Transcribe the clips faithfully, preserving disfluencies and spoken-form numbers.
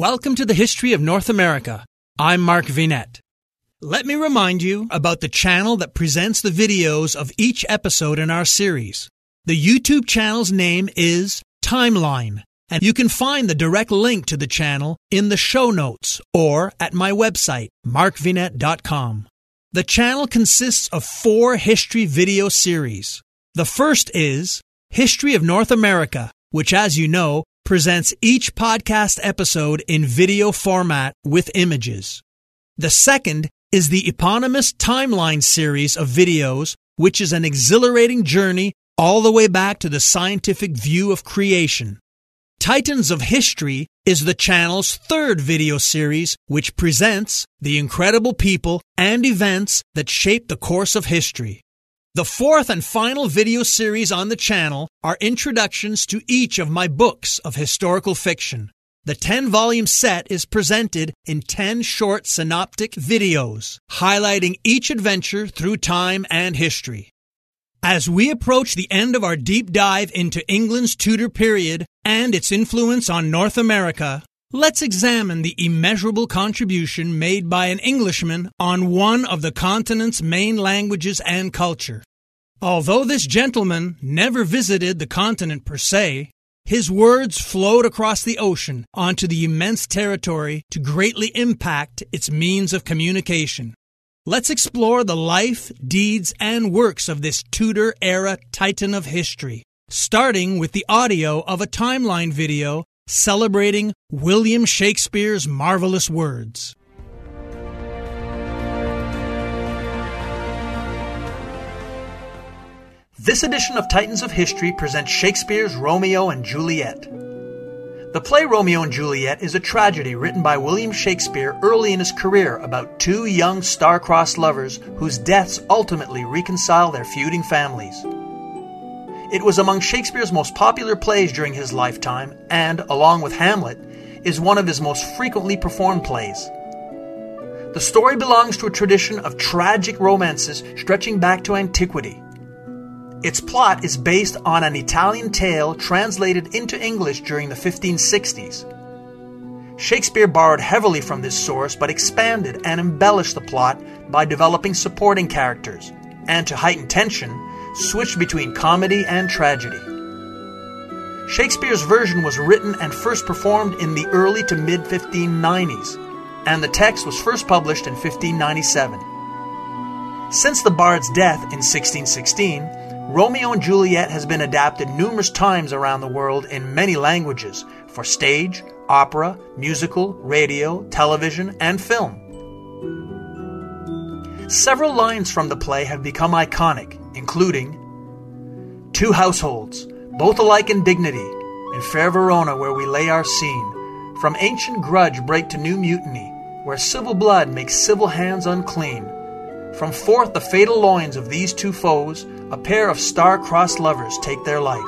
Welcome to the History of North America. I'm Mark Vinet. Let me remind you about the channel that presents the videos of each episode in our series. The YouTube channel's name is Timeline, and you can find the direct link to the channel in the show notes or at my website, mark vinet dot com. The channel consists of four history video series. The first is History of North America, which, as you know, presents each podcast episode in video format with images. The second is the eponymous Timeline series of videos, which is an exhilarating journey all the way back to the scientific view of creation. Titans of History is the channel's third video series, which presents the incredible people and events that shape the course of history. The fourth and final video series on the channel are introductions to each of my books of historical fiction. The ten-volume set is presented in ten short synoptic videos, highlighting each adventure through time and history. As we approach the end of our deep dive into England's Tudor period and its influence on North America, let's examine the immeasurable contribution made by an Englishman on one of the continent's main languages and culture. Although this gentleman never visited the continent per se, his words flowed across the ocean onto the immense territory to greatly impact its means of communication. Let's explore the life, deeds, and works of this Tudor-era Titan of history, starting with the audio of a Timeline video celebrating William Shakespeare's marvelous words. This edition of Titans of History presents Shakespeare's Romeo and Juliet. The play Romeo and Juliet is a tragedy written by William Shakespeare early in his career about two young star-crossed lovers whose deaths ultimately reconcile their feuding families. It was among Shakespeare's most popular plays during his lifetime and, along with Hamlet, is one of his most frequently performed plays. The story belongs to a tradition of tragic romances stretching back to antiquity. Its plot is based on an Italian tale translated into English during the fifteen sixties. Shakespeare borrowed heavily from this source but expanded and embellished the plot by developing supporting characters, and to heighten tension, switched between comedy and tragedy. Shakespeare's version was written and first performed in the early to mid fifteen nineties, and the text was first published in fifteen ninety-seven. Since the Bard's death in sixteen sixteen, Romeo and Juliet has been adapted numerous times around the world in many languages for stage, opera, musical, radio, television, and film. Several lines from the play have become iconic, including two households, both alike in dignity, in fair Verona where we lay our scene, from ancient grudge break to new mutiny, where civil blood makes civil hands unclean. From forth the fatal loins of these two foes, a pair of star-crossed lovers take their life.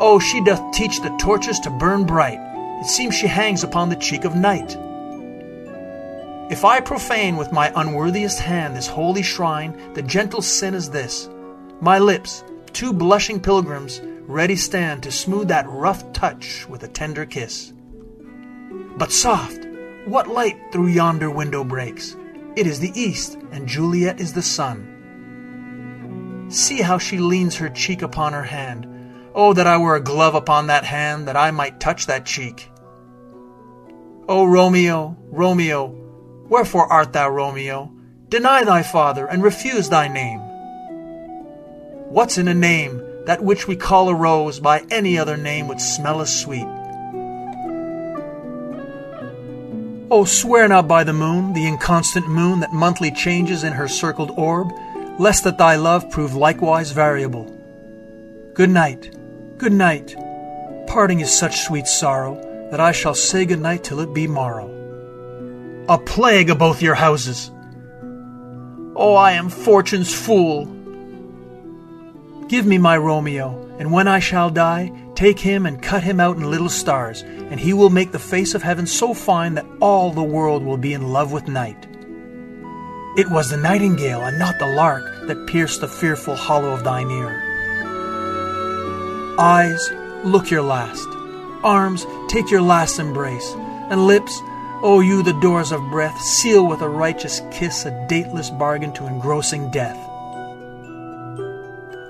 Oh, she doth teach the torches to burn bright, it seems she hangs upon the cheek of night. If I profane with my unworthiest hand this holy shrine, the gentle sin is this. My lips, two blushing pilgrims, ready stand to smooth that rough touch with a tender kiss. But soft, what light through yonder window breaks? It is the east, and Juliet is the sun. See how she leans her cheek upon her hand. Oh, that I were a glove upon that hand, that I might touch that cheek. Oh, Romeo, Romeo, wherefore art thou, Romeo? Deny thy father, and refuse thy name. What's in a name? That which we call a rose by any other name would smell as sweet. Oh, swear not by the moon, the inconstant moon that monthly changes in her circled orb, lest that thy love prove likewise variable. Good night, good night. Parting is such sweet sorrow that I shall say good night till it be morrow. A plague of both your houses. Oh, I am fortune's fool. Give me my Romeo, and when I shall die, take him and cut him out in little stars, and he will make the face of heaven so fine that all the world will be in love with night. It was the nightingale and not the lark that pierced the fearful hollow of thine ear. Eyes, look your last. arms, take your last embrace. And lips, O you the doors of breath, seal with a righteous kiss a dateless bargain to engrossing death.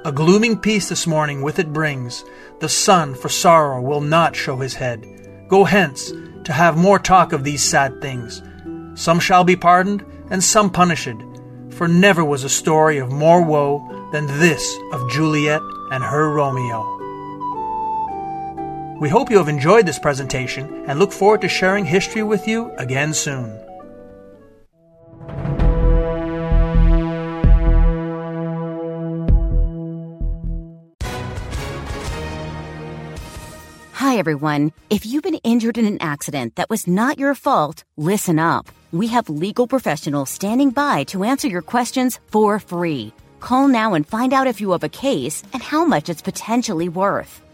A glooming peace this morning with it brings. The sun for sorrow will not show his head. Go hence, to have more talk of these sad things. Some shall be pardoned, and some punished, for never was a story of more woe than this of Juliet and her Romeo. We hope you have enjoyed this presentation and look forward to sharing history with you again soon. Hi, everyone. If you've been injured in an accident that was not your fault, listen up. We have legal professionals standing by to answer your questions for free. Call now and find out if you have a case and how much it's potentially worth.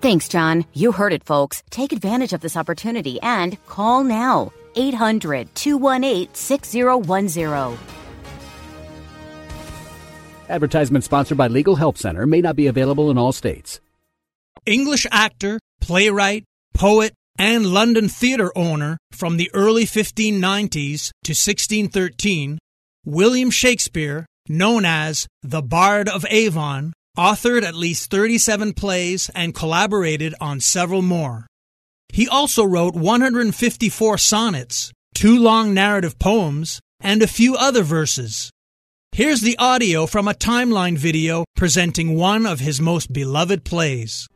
Thanks, John. You heard it, folks. Take advantage of this opportunity and call now. eight hundred, two one eight, six zero one zero. Advertisement sponsored by Legal Help Center. May not be available in all states. English actor, playwright, poet, and London theatre owner from the early fifteen nineties to sixteen thirteen, William Shakespeare, known as the Bard of Avon, authored at least thirty-seven plays and collaborated on several more. He also wrote one hundred fifty-four sonnets, two long narrative poems, and a few other verses. Here's the audio from a Timeline video presenting one of his most beloved plays.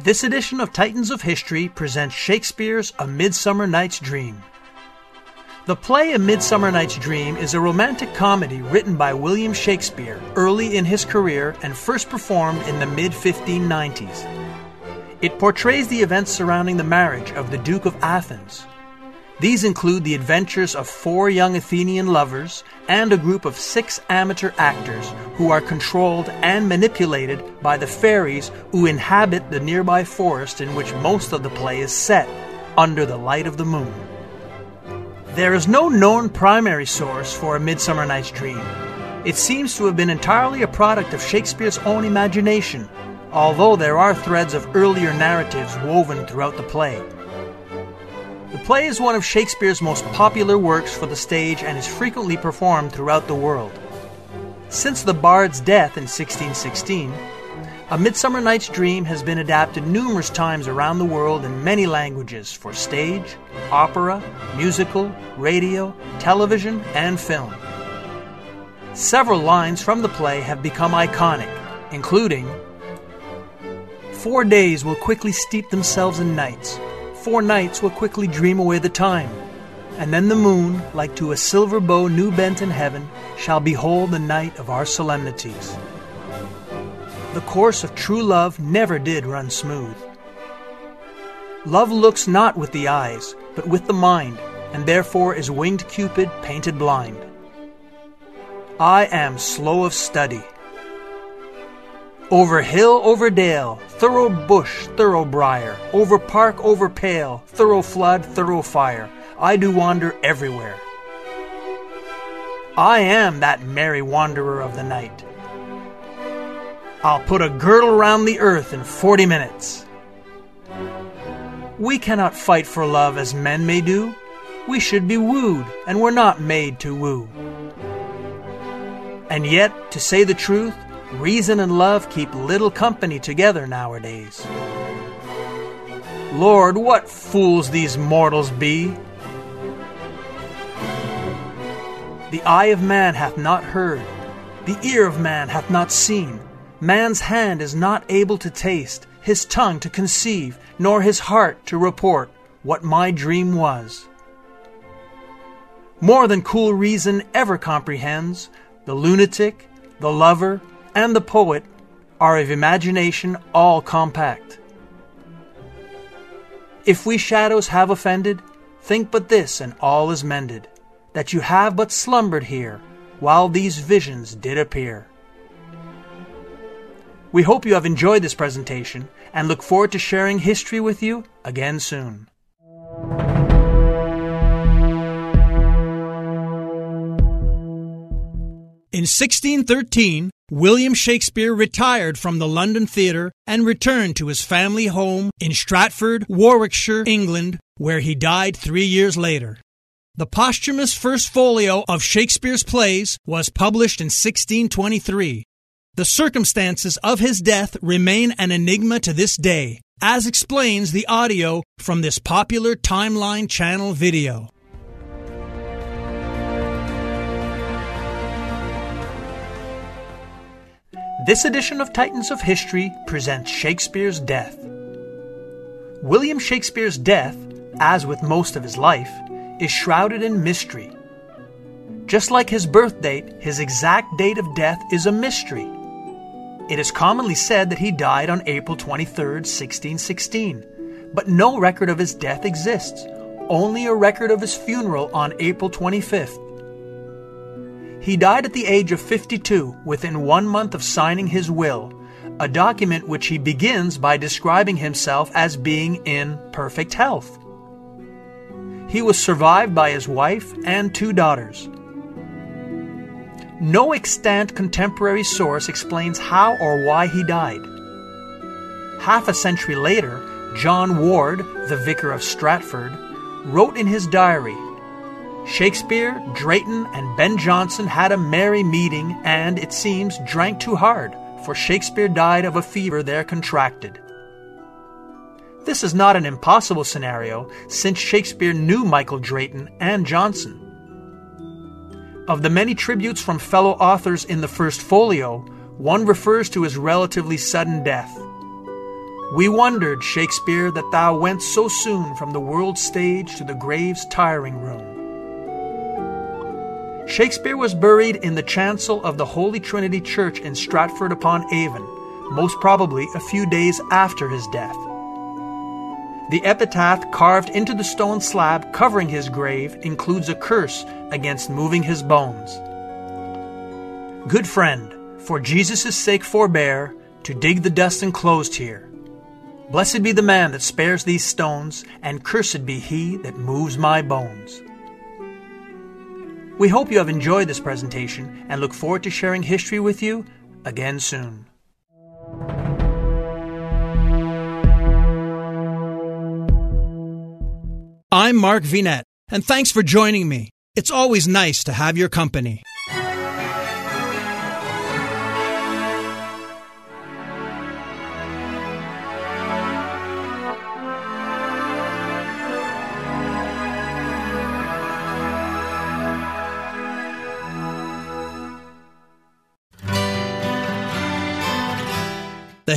This edition of Titans of History presents Shakespeare's A Midsummer Night's Dream. The play A Midsummer Night's Dream is a romantic comedy written by William Shakespeare early in his career and first performed in the mid fifteen nineties. It portrays the events surrounding the marriage of the Duke of Athens. These include the adventures of four young Athenian lovers and a group of six amateur actors who are controlled and manipulated by the fairies who inhabit the nearby forest in which most of the play is set, under the light of the moon. There is no known primary source for A Midsummer Night's Dream. It seems to have been entirely a product of Shakespeare's own imagination, although there are threads of earlier narratives woven throughout the play. The play is one of Shakespeare's most popular works for the stage and is frequently performed throughout the world. Since the Bard's death in sixteen sixteen, A Midsummer Night's Dream has been adapted numerous times around the world in many languages for stage, opera, musical, radio, television, and film. Several lines from the play have become iconic, including, "Four days will quickly steep themselves in nights. Four nights will quickly dream away the time. And then the moon, like to a silver bow new bent in heaven, shall behold the night of our solemnities. The course of true love never did run smooth. Love looks not with the eyes, but with the mind, and therefore is winged Cupid painted blind. I am slow of study. Over hill, over dale, thorough bush, thorough briar, over park, over pale, thorough flood, thorough fire, I do wander everywhere. I am that merry wanderer of the night. I'll put a girdle round the earth in forty minutes. We cannot fight for love as men may do. We should be wooed, and we're not made to woo. And yet, to say the truth, reason and love keep little company together nowadays. Lord, what fools these mortals be! The eye of man hath not heard, the ear of man hath not seen, man's hand is not able to taste, his tongue to conceive, nor his heart to report what my dream was. More than cool reason ever comprehends, the lunatic, the lover, and the poet are of imagination all compact. If we shadows have offended, think but this, and all is mended, that you have but slumbered here, while these visions did appear. We hope you have enjoyed this presentation, and look forward to sharing history with you again soon. In sixteen thirteen, William Shakespeare retired from the London theatre and returned to his family home in Stratford, Warwickshire, England, where he died three years later. The posthumous First Folio of Shakespeare's plays was published in sixteen twenty-three. The circumstances of his death remain an enigma to this day, as explains the audio from this popular Timeline channel video. This edition of Titans of History presents Shakespeare's death. William Shakespeare's death, as with most of his life, is shrouded in mystery. Just like his birth date, his exact date of death is a mystery. It is commonly said that he died on April twenty-third, sixteen sixteen, but no record of his death exists, only a record of his funeral on April twenty-fifth. He died at the age of fifty-two, within one month of signing his will, a document which he begins by describing himself as being in perfect health. He was survived by his wife and two daughters. No extant contemporary source explains how or why he died. Half a century later, John Ward, the vicar of Stratford, wrote in his diary, "Shakespeare, Drayton, and Ben Jonson had a merry meeting and, it seems, drank too hard, for Shakespeare died of a fever there contracted." This is not an impossible scenario, since Shakespeare knew Michael Drayton and Jonson. Of the many tributes from fellow authors in the First Folio, one refers to his relatively sudden death. "We wondered, Shakespeare, that thou went so soon from the world's stage to the grave's tiring room." Shakespeare was buried in the chancel of the Holy Trinity Church in Stratford-upon-Avon, most probably a few days after his death. The epitaph carved into the stone slab covering his grave includes a curse against moving his bones. "Good friend, for Jesus' sake forbear to dig the dust enclosed here. Blessed be the man that spares these stones, and cursed be he that moves my bones." We hope you have enjoyed this presentation and look forward to sharing history with you again soon. I'm Mark Vinet, and thanks for joining me. It's always nice to have your company. The